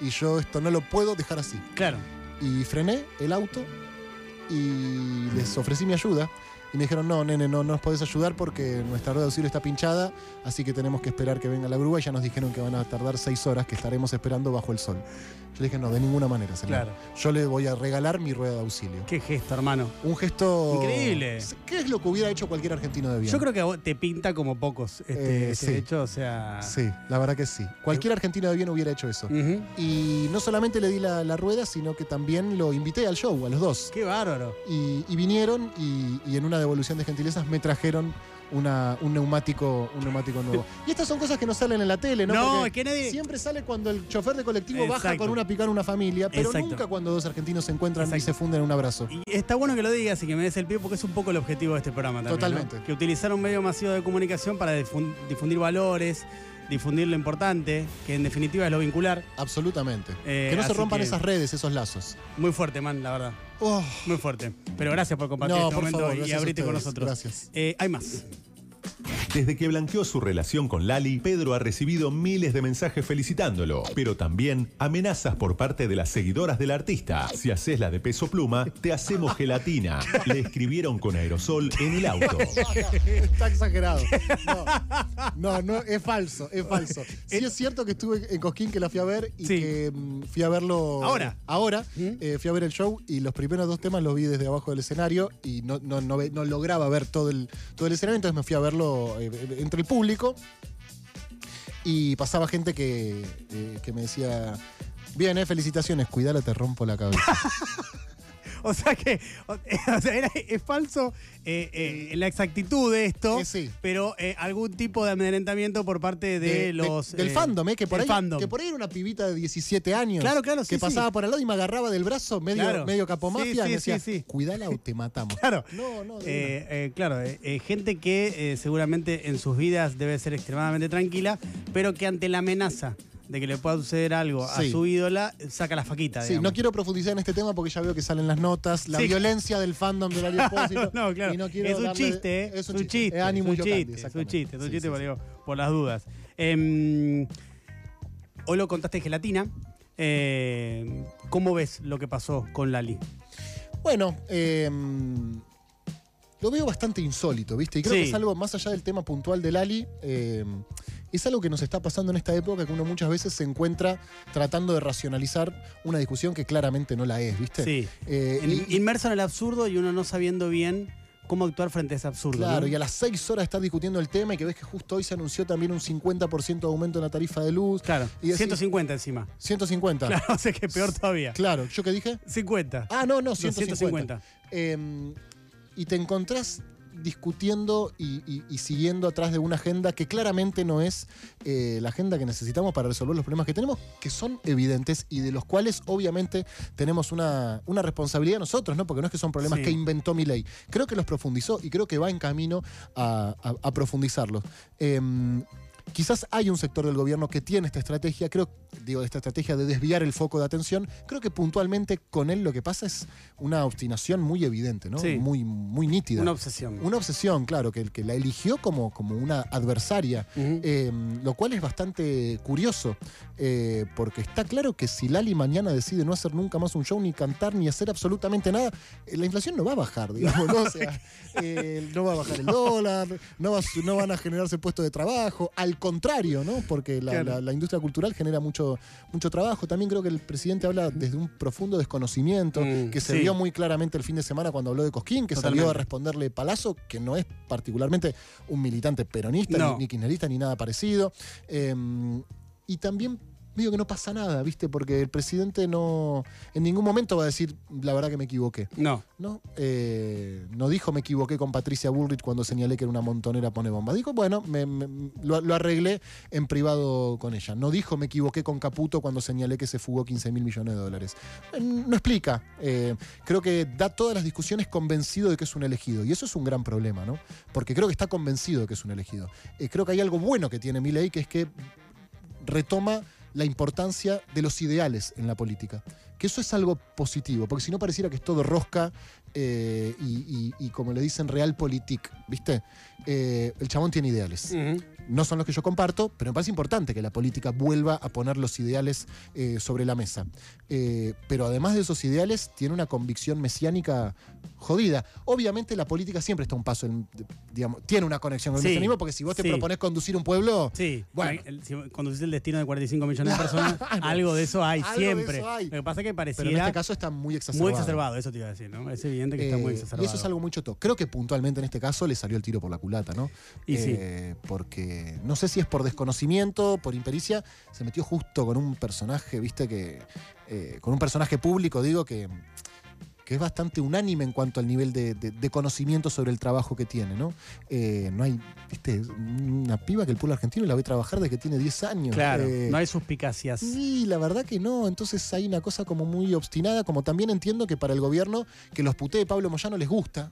Y yo esto no lo puedo dejar así. Claro. Y frené el auto y les ofrecí mi ayuda. Y me dijeron, no, nene, no nos podés ayudar porque nuestra rueda de auxilio está pinchada, así que tenemos que esperar que venga la grúa. Y ya nos dijeron que van a tardar 6 horas, que estaremos esperando bajo el sol. Yo le dije, no, de ninguna manera, señor. Claro. Yo le voy a regalar mi rueda de auxilio. Qué gesto, hermano. Un gesto... increíble. ¿Qué es lo que hubiera hecho cualquier argentino de bien? Yo creo que a vos te pinta como pocos. Sí. Hecho, o sea... sí, la verdad que sí. Cualquier argentino de bien hubiera hecho eso. Y no solamente le di la rueda, sino que también lo invité al show, a los dos. Qué bárbaro. Y vinieron y en una devolución de gentilezas me trajeron un neumático nuevo. Y estas son cosas que no salen en la tele, ¿no? No, es que nadie... siempre sale cuando el chofer de colectivo baja con una picada a una familia, pero nunca cuando dos argentinos se encuentran y se funden en un abrazo. Y está bueno que lo digas y que me des el pie porque es un poco el objetivo de este programa también. Totalmente. ¿No? Que utilizar un medio masivo de comunicación para difundir valores, difundir lo importante, que en definitiva es lo vincular. Absolutamente. Que no se rompan esas redes, esos lazos. Muy fuerte, man, la verdad. Oh. Muy fuerte. Pero gracias por compartir este momento, por favor, y abrirte con nosotros. Gracias. Hay más. Desde que blanqueó su relación con Lali, Pedro ha recibido miles de mensajes felicitándolo, pero también amenazas por parte de las seguidoras del artista. Si haces la de Peso Pluma, te hacemos gelatina. Le escribieron con aerosol en el auto. Está exagerado. No, es falso. Sí, es cierto que estuve en Cosquín, que la fui a ver y que fui a verlo... Ahora. Fui a ver el show y los primeros 2 temas los vi desde abajo del escenario y no lograba ver todo el escenario, entonces me fui a verlo entre el público y pasaba gente que me decía, bien, felicitaciones, cuidala, te rompo la cabeza. Es falso la exactitud de esto, pero algún tipo de amedrentamiento por parte de los... del fandom, que por ahí era una pibita de 17 años claro, que pasaba por al lado y me agarraba del brazo medio capomafia y me decía, cuidala o te matamos. Claro, gente que seguramente en sus vidas debe ser extremadamente tranquila, pero que ante la amenaza de que le pueda suceder algo a su ídola, saca la faquita, digamos. Sí, no quiero profundizar en este tema porque ya veo que salen las notas, la violencia del fandom de la claro. Y no quiero es un chiste. Es un chiste, por las dudas. Hoy lo contaste en Gelatina. ¿Cómo ves lo que pasó con Lali? Bueno, lo veo bastante insólito, ¿viste? Y creo que es algo, más allá del tema puntual de Lali, es algo que nos está pasando en esta época, que uno muchas veces se encuentra tratando de racionalizar una discusión que claramente no la es, ¿viste? Sí. Inmerso en el absurdo y uno no sabiendo bien cómo actuar frente a ese absurdo. Claro, ¿no? Y a las 6 horas estás discutiendo el tema y que ves que justo hoy se anunció también un 50% de aumento en la tarifa de luz. Claro, y decís, 150 encima. 150. Claro, o sea que peor todavía. Claro, ¿yo qué dije? 50. Ah, no, 150. 150. Y te encontrás discutiendo y siguiendo atrás de una agenda que claramente no es la agenda que necesitamos para resolver los problemas que tenemos, que son evidentes y de los cuales obviamente tenemos una responsabilidad nosotros, ¿no? Porque no es que son problemas que inventó Milei. Creo que los profundizó y creo que va en camino a profundizarlos. Quizás hay un sector del gobierno que tiene esta estrategia, esta estrategia de desviar el foco de atención. Creo que puntualmente con él lo que pasa es una obstinación muy evidente, ¿no? Sí. Muy, muy nítida. Una obsesión. Una obsesión, claro, que la eligió como una adversaria, lo cual es bastante curioso, porque está claro que si Lali mañana decide no hacer nunca más un show, ni cantar, ni hacer absolutamente nada, la inflación no va a bajar, digamos, ¿no? O sea, no va a bajar el dólar, no van a generarse puestos de trabajo, al contrario, ¿no? Porque la industria cultural genera mucho trabajo. También creo que el presidente habla desde un profundo desconocimiento, que se vio muy claramente el fin de semana cuando habló de Cosquín, que salió a responderle Palazzo, que no es particularmente un militante peronista, ni kirchnerista, ni nada parecido. Y también digo que no pasa nada, ¿viste? Porque el presidente no, en ningún momento va a decir la verdad que me equivoqué. No dijo me equivoqué con Patricia Bullrich cuando señalé que era una montonera pone bomba. Dijo, bueno, lo arreglé en privado con ella. No dijo me equivoqué con Caputo cuando señalé que se fugó $15.000 millones. No explica. Creo que da todas las discusiones convencido de que es un elegido. Y eso es un gran problema, ¿no? Porque creo que está convencido de que es un elegido. Creo que hay algo bueno que tiene Milei, que es que retoma la importancia de los ideales en la política. Que eso es algo positivo, porque si no pareciera que es todo rosca y como le dicen, realpolitik, ¿viste? El chabón tiene ideales. No son los que yo comparto, pero me parece importante que la política vuelva a poner los ideales sobre la mesa. Pero además de esos ideales, tiene una convicción mesiánica jodida. Obviamente la política siempre está un paso, digamos, tiene una conexión con el mesianismo, porque si vos te proponés conducir un pueblo... Bueno, si conducís el destino de 45 millones de personas, algo de eso hay siempre. Lo que pasa es que pareciera... Pero en este caso está muy exacerbado. Muy exacerbado, eso te iba a decir, ¿no? Es evidente que está muy exacerbado. Y eso es algo muy choto. Creo que puntualmente en este caso le salió el tiro por la culata, ¿no? Y porque no sé si es por desconocimiento, por impericia, se metió justo con un personaje, ¿viste? Con un personaje público, digo, que es bastante unánime en cuanto al nivel de conocimiento sobre el trabajo que tiene, ¿no? No hay, viste, una piba que el pueblo argentino la ve trabajar desde que tiene 10 años. Claro, no hay suspicacias. Sí, la verdad que no. Entonces hay una cosa como muy obstinada, como también entiendo que para el gobierno que los putee Pablo Moyano les gusta,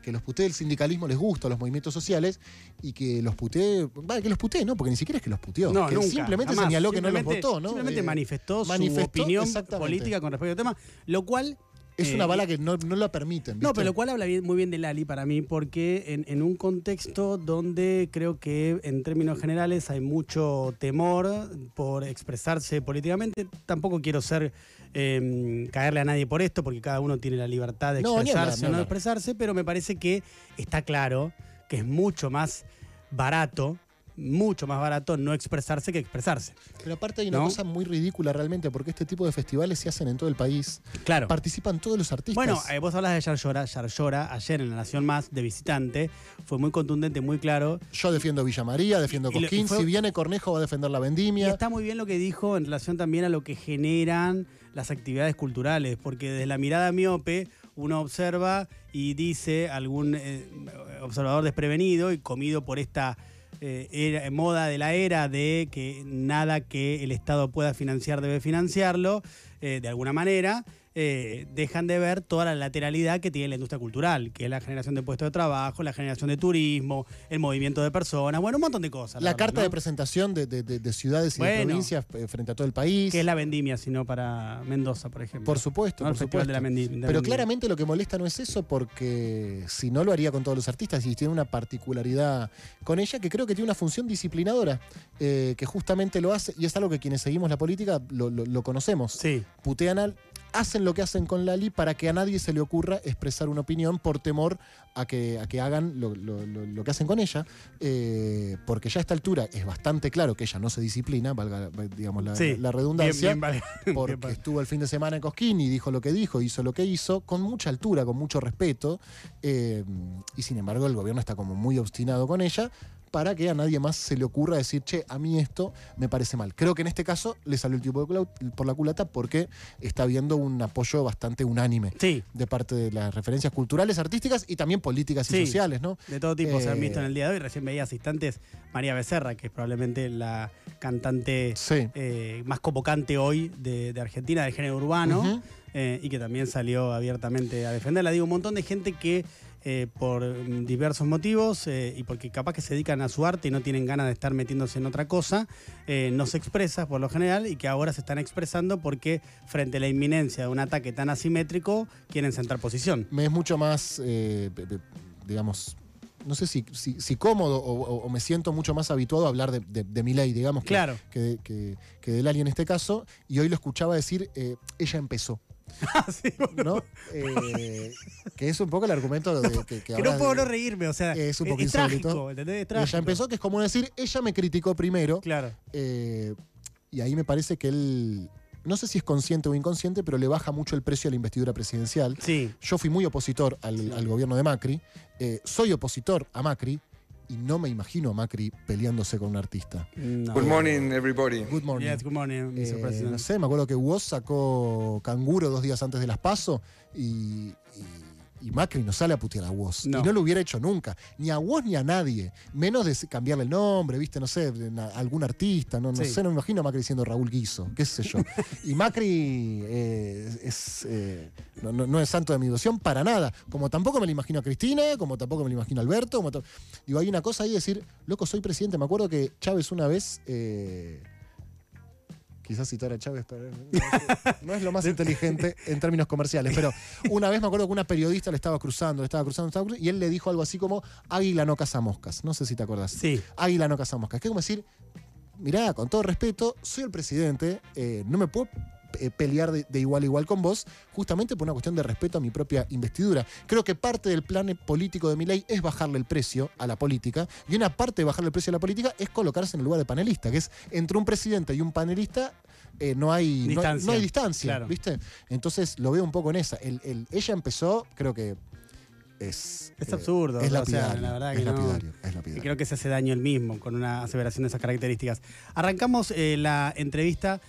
que los putee el sindicalismo les gusta, los movimientos sociales, y que los putee... que los putee, ¿no? Porque ni siquiera es que los puteó. No, que nunca, simplemente jamás, señaló que no los votó, ¿no? Simplemente manifestó su opinión política con respecto al tema, lo cual... Es una bala que no la permiten, ¿viste? No, pero lo cual habla muy bien de Lali para mí, porque en un contexto donde creo que en términos generales hay mucho temor por expresarse políticamente, tampoco quiero ser caerle a nadie por esto, porque cada uno tiene la libertad de expresarse o no expresarse, pero me parece que está claro que es mucho más barato no expresarse que expresarse. Pero aparte hay una cosa muy ridícula realmente, porque este tipo de festivales se hacen en todo el país. Claro. Participan todos los artistas. Bueno, vos hablas de Yarlora. Yarlora, ayer en La Nación Más, de visitante, fue muy contundente, muy claro. Yo defiendo Villa María, defiendo Cosquín. Si viene Cornejo va a defender la Vendimia. Y está muy bien lo que dijo en relación también a lo que generan las actividades culturales, porque desde la mirada miope uno observa y dice algún observador desprevenido y comido por esta... moda de la era de que nada que el Estado pueda financiar debe financiarlo, de alguna manera, dejan de ver toda la lateralidad que tiene la industria cultural, que es la generación de puestos de trabajo, la generación de turismo, el movimiento de personas, bueno, un montón de cosas. La carta de presentación de ciudades y de provincias frente a todo el país. Que es la Vendimia, sino para Mendoza, por ejemplo. Por supuesto, ¿no? Por supuesto. De la Vendimia. Pero claramente lo que molesta no es eso, porque si no lo haría con todos los artistas, y tiene una particularidad con ella que creo que tiene una función disciplinadora, que justamente lo hace, y es algo que quienes seguimos la política lo conocemos. Sí. Putean hacen lo que hacen con Lali para que a nadie se le ocurra expresar una opinión por temor a que hagan lo que hacen con ella, porque ya a esta altura es bastante claro que ella no se disciplina, valga, digamos, la redundancia, bien, porque bien, estuvo el fin de semana en Cosquín y dijo lo que dijo, hizo lo que hizo, con mucha altura, con mucho respeto, y sin embargo el gobierno está como muy obstinado con ella, para que a nadie más se le ocurra decir, che, a mí esto me parece mal. Creo que en este caso le salió el tipo por la culata porque está habiendo un apoyo bastante unánime de parte de las referencias culturales, artísticas y también políticas y sociales, ¿no? De todo tipo se han visto en el día de hoy. Recién veía asistentes María Becerra, que es probablemente la cantante más convocante hoy de Argentina, del género urbano, y que también salió abiertamente a defenderla. Digo, un montón de gente que por diversos motivos y porque capaz que se dedican a su arte y no tienen ganas de estar metiéndose en otra cosa, no se expresa por lo general y que ahora se están expresando porque frente a la inminencia de un ataque tan asimétrico quieren sentar posición. Me es mucho más, digamos, no sé si cómodo o me siento mucho más habituado a hablar de Milei, digamos, que de Lali en este caso, y hoy lo escuchaba decir, ella empezó. Sí, bueno, ¿no? Que es un poco el argumento de, que no puedo no reírme, o sea, es un poco insólito. Ella empezó, que es como decir, ella me criticó primero. Claro. Y ahí me parece que él, no sé si es consciente o inconsciente, pero le baja mucho el precio a la investidura presidencial. Sí. Yo fui muy opositor al gobierno de Macri, soy opositor a Macri. Y no me imagino a Macri peleándose con un artista. No. Good morning, everybody. Good morning. Yes, good morning, Mr. President. No sé, me acuerdo que Woz sacó Canguro 2 días antes de las PASO y Macri no sale a putear a Woz. No. Y no lo hubiera hecho nunca. Ni a Woz ni a nadie. Menos de cambiarle el nombre, ¿viste? No sé, algún artista. No sé, no me imagino a Macri siendo Raúl Guiso. Qué sé yo. Y Macri no es santo de mi devoción para nada. Como tampoco me lo imagino a Cristina, como tampoco me lo imagino a Alberto. Digo, hay una cosa ahí de decir, loco, soy presidente. Me acuerdo que Chávez una vez... Quizás citar a Chávez, pero no es lo más inteligente en términos comerciales. Pero una vez me acuerdo que una periodista le estaba cruzando, y él le dijo algo así como, águila no caza moscas. No sé si te acordás. Sí. Águila no caza moscas. Que es como decir, mirá, con todo respeto, soy el presidente, no me puedo pelear de igual a igual con vos, justamente por una cuestión de respeto a mi propia investidura. Creo que parte del plan político de Milei es bajarle el precio a la política, y una parte de bajarle el precio a la política es colocarse en el lugar de panelista, que es entre un presidente y un panelista no hay distancia, claro. ¿Viste? Entonces lo veo un poco en esa. Ella empezó, creo que es absurdo, es lapidario, o sea, la verdad que es lapidario. Creo que se hace daño él mismo con una aseveración de esas características. Arrancamos la entrevista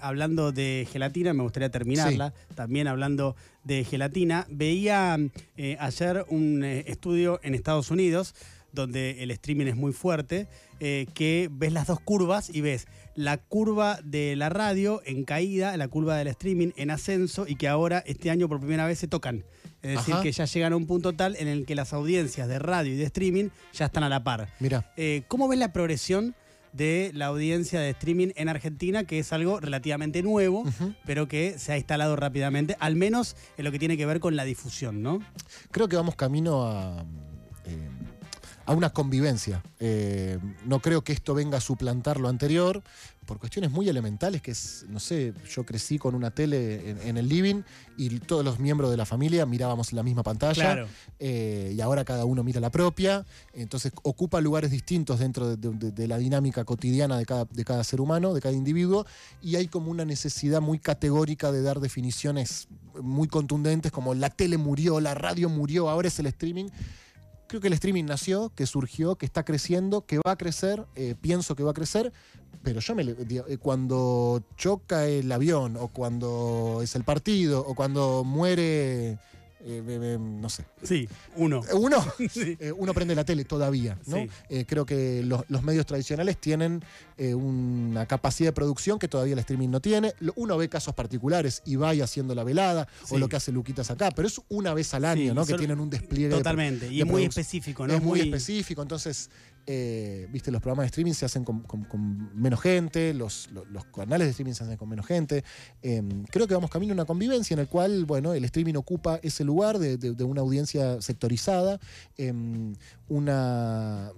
hablando de gelatina, me gustaría terminarla también hablando de gelatina. Veía ayer un estudio en Estados Unidos donde el streaming es muy fuerte, que ves las dos curvas y ves la curva de la radio en caída, la curva del streaming en ascenso, y que ahora este año por primera vez se tocan. Es decir, que ya llegan a un punto tal en el que las audiencias de radio y de streaming ya están a la par. Mirá. ¿Cómo ves la progresión de la audiencia de streaming en Argentina, que es algo relativamente nuevo, pero que se ha instalado rápidamente, al menos en lo que tiene que ver con la difusión, ¿no? Creo que vamos camino a una convivencia. No creo que esto venga a suplantar lo anterior, por cuestiones muy elementales, que es, no sé, yo crecí con una tele en el living y todos los miembros de la familia mirábamos la misma pantalla, claro. Y ahora cada uno mira la propia, entonces ocupa lugares distintos dentro de la dinámica cotidiana de cada ser humano, de cada individuo, y hay como una necesidad muy categórica de dar definiciones muy contundentes, como la tele murió, la radio murió, ahora es el streaming. Creo que el streaming nació, que surgió, que está creciendo, que va a crecer, pienso que va a crecer, pero cuando choca el avión, o cuando es el partido, o cuando muere, no sé. Sí, uno. Sí. Uno prende la tele todavía, ¿no? Sí. Creo que los medios tradicionales tienen una capacidad de producción que todavía el streaming no tiene. Uno ve casos particulares y va haciendo la velada, o lo que hace Luquitas acá, pero es una vez al año, ¿no? Que tienen un despliegue. Totalmente, y es muy específico, ¿no? Es muy específico, entonces, viste, los programas de streaming se hacen con menos gente, los canales de streaming se hacen con menos gente. Creo que vamos camino a una convivencia en el cual, bueno, el streaming ocupa ese lugar de una audiencia sectorizada, una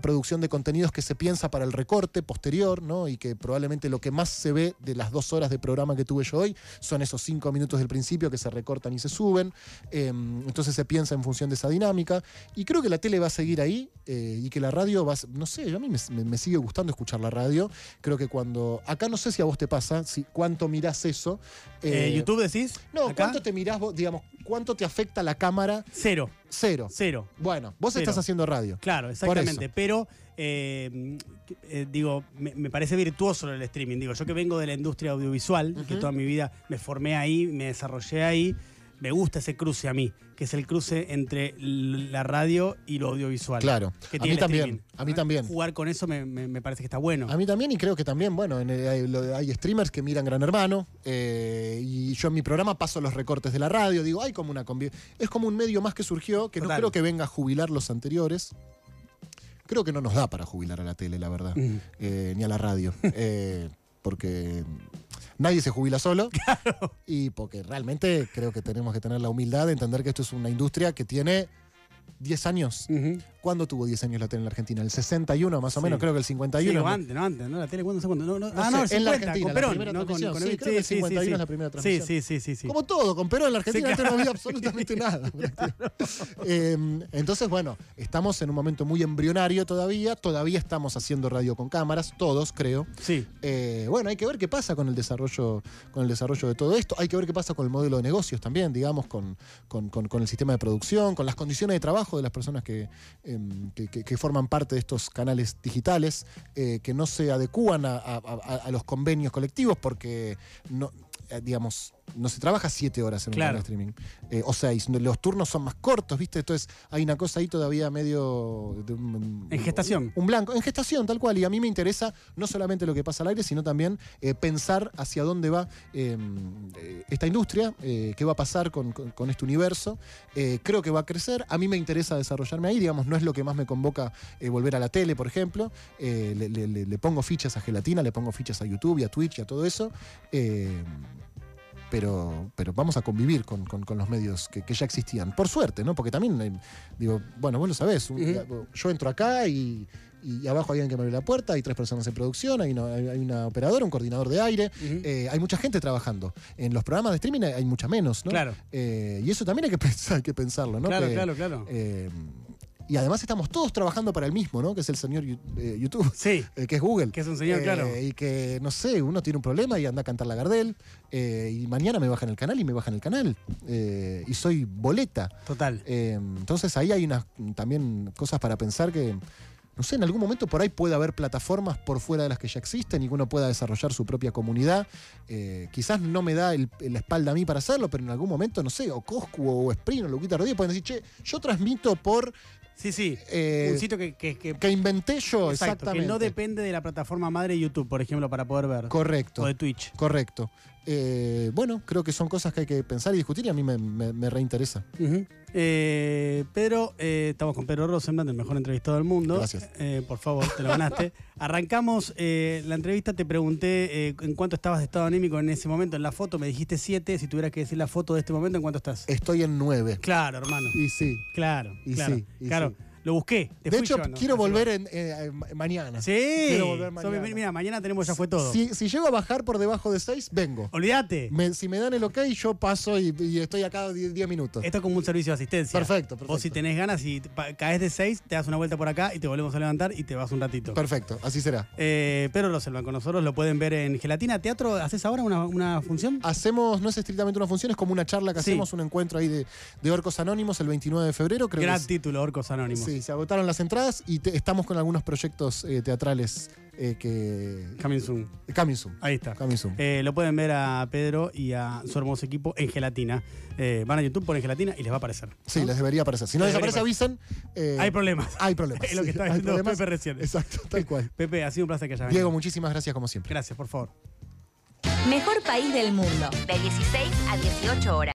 producción de contenidos que se piensa para el recorte posterior, ¿no? Y que probablemente lo que más se ve de las 2 horas de programa que tuve yo hoy son esos 5 minutos del principio que se recortan y se suben. Entonces se piensa en función de esa dinámica, y creo que la tele va a seguir ahí, y que la la radio, no sé, a mí me sigue gustando escuchar la radio. Creo que cuando... Acá no sé si a vos te pasa, si cuánto mirás eso. ¿YouTube decís? No, acá. ¿Cuánto te mirás vos? Digamos, ¿cuánto te afecta la cámara? Cero. Cero. Cero. Bueno, vos Cero. Estás haciendo radio. Claro, exactamente. Pero, digo, me parece virtuoso el streaming. Digo, yo que vengo de la industria audiovisual, que toda mi vida me formé ahí, me desarrollé ahí, me gusta ese cruce a mí, que es el cruce entre la radio y lo audiovisual. Claro, que tiene a mí también. Jugar con eso me parece que está bueno. A mí también, y creo que también, bueno, hay streamers que miran Gran Hermano, y yo en mi programa paso los recortes de la radio, digo, hay como una es como un medio más que surgió, que Total. No creo que venga a jubilar los anteriores. Creo que no nos da para jubilar a la tele, la verdad, ni a la radio, porque... Nadie se jubila solo. Claro. Y porque realmente creo que tenemos que tener la humildad de entender que esto es una industria que tiene 10 años. ¿Cuándo tuvo 10 años la tele en la Argentina? El 61 más o menos, creo que el 51. Sí, antes, ¿no? La tele, ¿cuándo? El 50, en la Argentina, con Perón. La primera transmisión. Con creo que el 51 es la primera transmisión. Sí. Como todo, con Perón en la Argentina no había absolutamente nada. Claro. Entonces, bueno, estamos en un momento muy embrionario todavía. Todavía estamos haciendo radio con cámaras, todos, creo. Sí. Bueno, hay que ver qué pasa con el desarrollo de todo esto. Hay que ver qué pasa con el modelo de negocios también, digamos, con el sistema de producción, con las condiciones de trabajo de las personas que forman parte de estos canales digitales, que no se adecúan a los convenios colectivos, porque no, digamos, no se trabaja 7 horas en un streaming, o 6, los turnos son más cortos, ¿viste? Entonces hay una cosa ahí todavía medio en gestación, un blanco, en gestación, tal cual. Y a mí me interesa no solamente lo que pasa al aire, sino también pensar hacia dónde va esta industria, qué va a pasar con este universo. Creo que va a crecer, a mí me interesa desarrollarme ahí, digamos, no es lo que más me convoca volver a la tele, por ejemplo. Le pongo fichas a Gelatina, le pongo fichas a YouTube y a Twitch y a todo eso, pero vamos a convivir con los medios que ya existían. Por suerte, ¿no? Porque también, digo, bueno, vos lo sabés, yo entro acá y abajo hay alguien que me abre la puerta, hay 3 personas en producción, hay una operadora, un coordinador de aire, hay mucha gente trabajando. En los programas de streaming hay mucha menos, ¿no? Claro. Y eso también hay que pensarlo, ¿no? Claro. Y además estamos todos trabajando para el mismo, ¿no? Que es el señor YouTube. Sí. Que es Google. Que es un señor, claro. Y que, no sé, uno tiene un problema y anda a cantar la Gardel. Y mañana me bajan el canal y soy boleta. Total. Entonces ahí hay también cosas para pensar que... No sé, en algún momento por ahí puede haber plataformas por fuera de las que ya existen y que uno pueda desarrollar su propia comunidad. Quizás no me da la espalda a mí para hacerlo, pero en algún momento, no sé, o Coscu o Spring o Luquita Rodríguez pueden decir, che, yo transmito por... Sí, un sitio que inventé yo, exactamente. Que no depende de la plataforma madre de YouTube, por ejemplo, para poder ver. Correcto. O de Twitch. Correcto. Bueno, creo que son cosas que hay que pensar y discutir, y a mí me reinteresa. Pedro, estamos con Pedro Rosemblat, el mejor entrevistado del mundo. Gracias. Por favor, te lo ganaste. Arrancamos la entrevista, te pregunté en cuánto estabas de estado anímico en ese momento. En la foto me dijiste 7, si tuvieras que decir la foto de este momento, ¿en cuánto estás? Estoy en 9. Claro, hermano. Y sí. Claro. Lo busqué. De hecho, quiero volver mañana. Sí. Mira, mañana tenemos Ya Fue Todo. Si llego a bajar por debajo de 6, vengo. Olvídate. Si me dan el ok, yo paso y estoy acá 10 minutos. Esto es como un servicio de asistencia. Perfecto. Vos, si tenés ganas, si caes de 6, te das una vuelta por acá y te volvemos a levantar y te vas un ratito. Perfecto, así será. Pedro Rosemblat con nosotros, lo pueden ver en Gelatina. ¿Teatro? ¿Haces ahora una función? Hacemos, no es estrictamente una función, es como una charla que hacemos, un encuentro ahí de Orcos Anónimos el 29 de febrero. Creo Gran título, Orcos Anónimos. Sí, se agotaron las entradas y estamos con algunos proyectos teatrales que... Coming Soon. Ahí está. Soon. Lo pueden ver a Pedro y a su hermoso equipo en Gelatina. Van a YouTube, ponen Gelatina y les va a aparecer. Sí, les debería aparecer. Si no les aparece, avisan. Hay problemas. Es lo que está diciendo Pepe recién. Exacto, tal cual. Pepe, ha sido un placer que hayas venido. Diego, muchísimas gracias como siempre. Gracias, por favor. Mejor país del mundo. De 16 a 18 horas.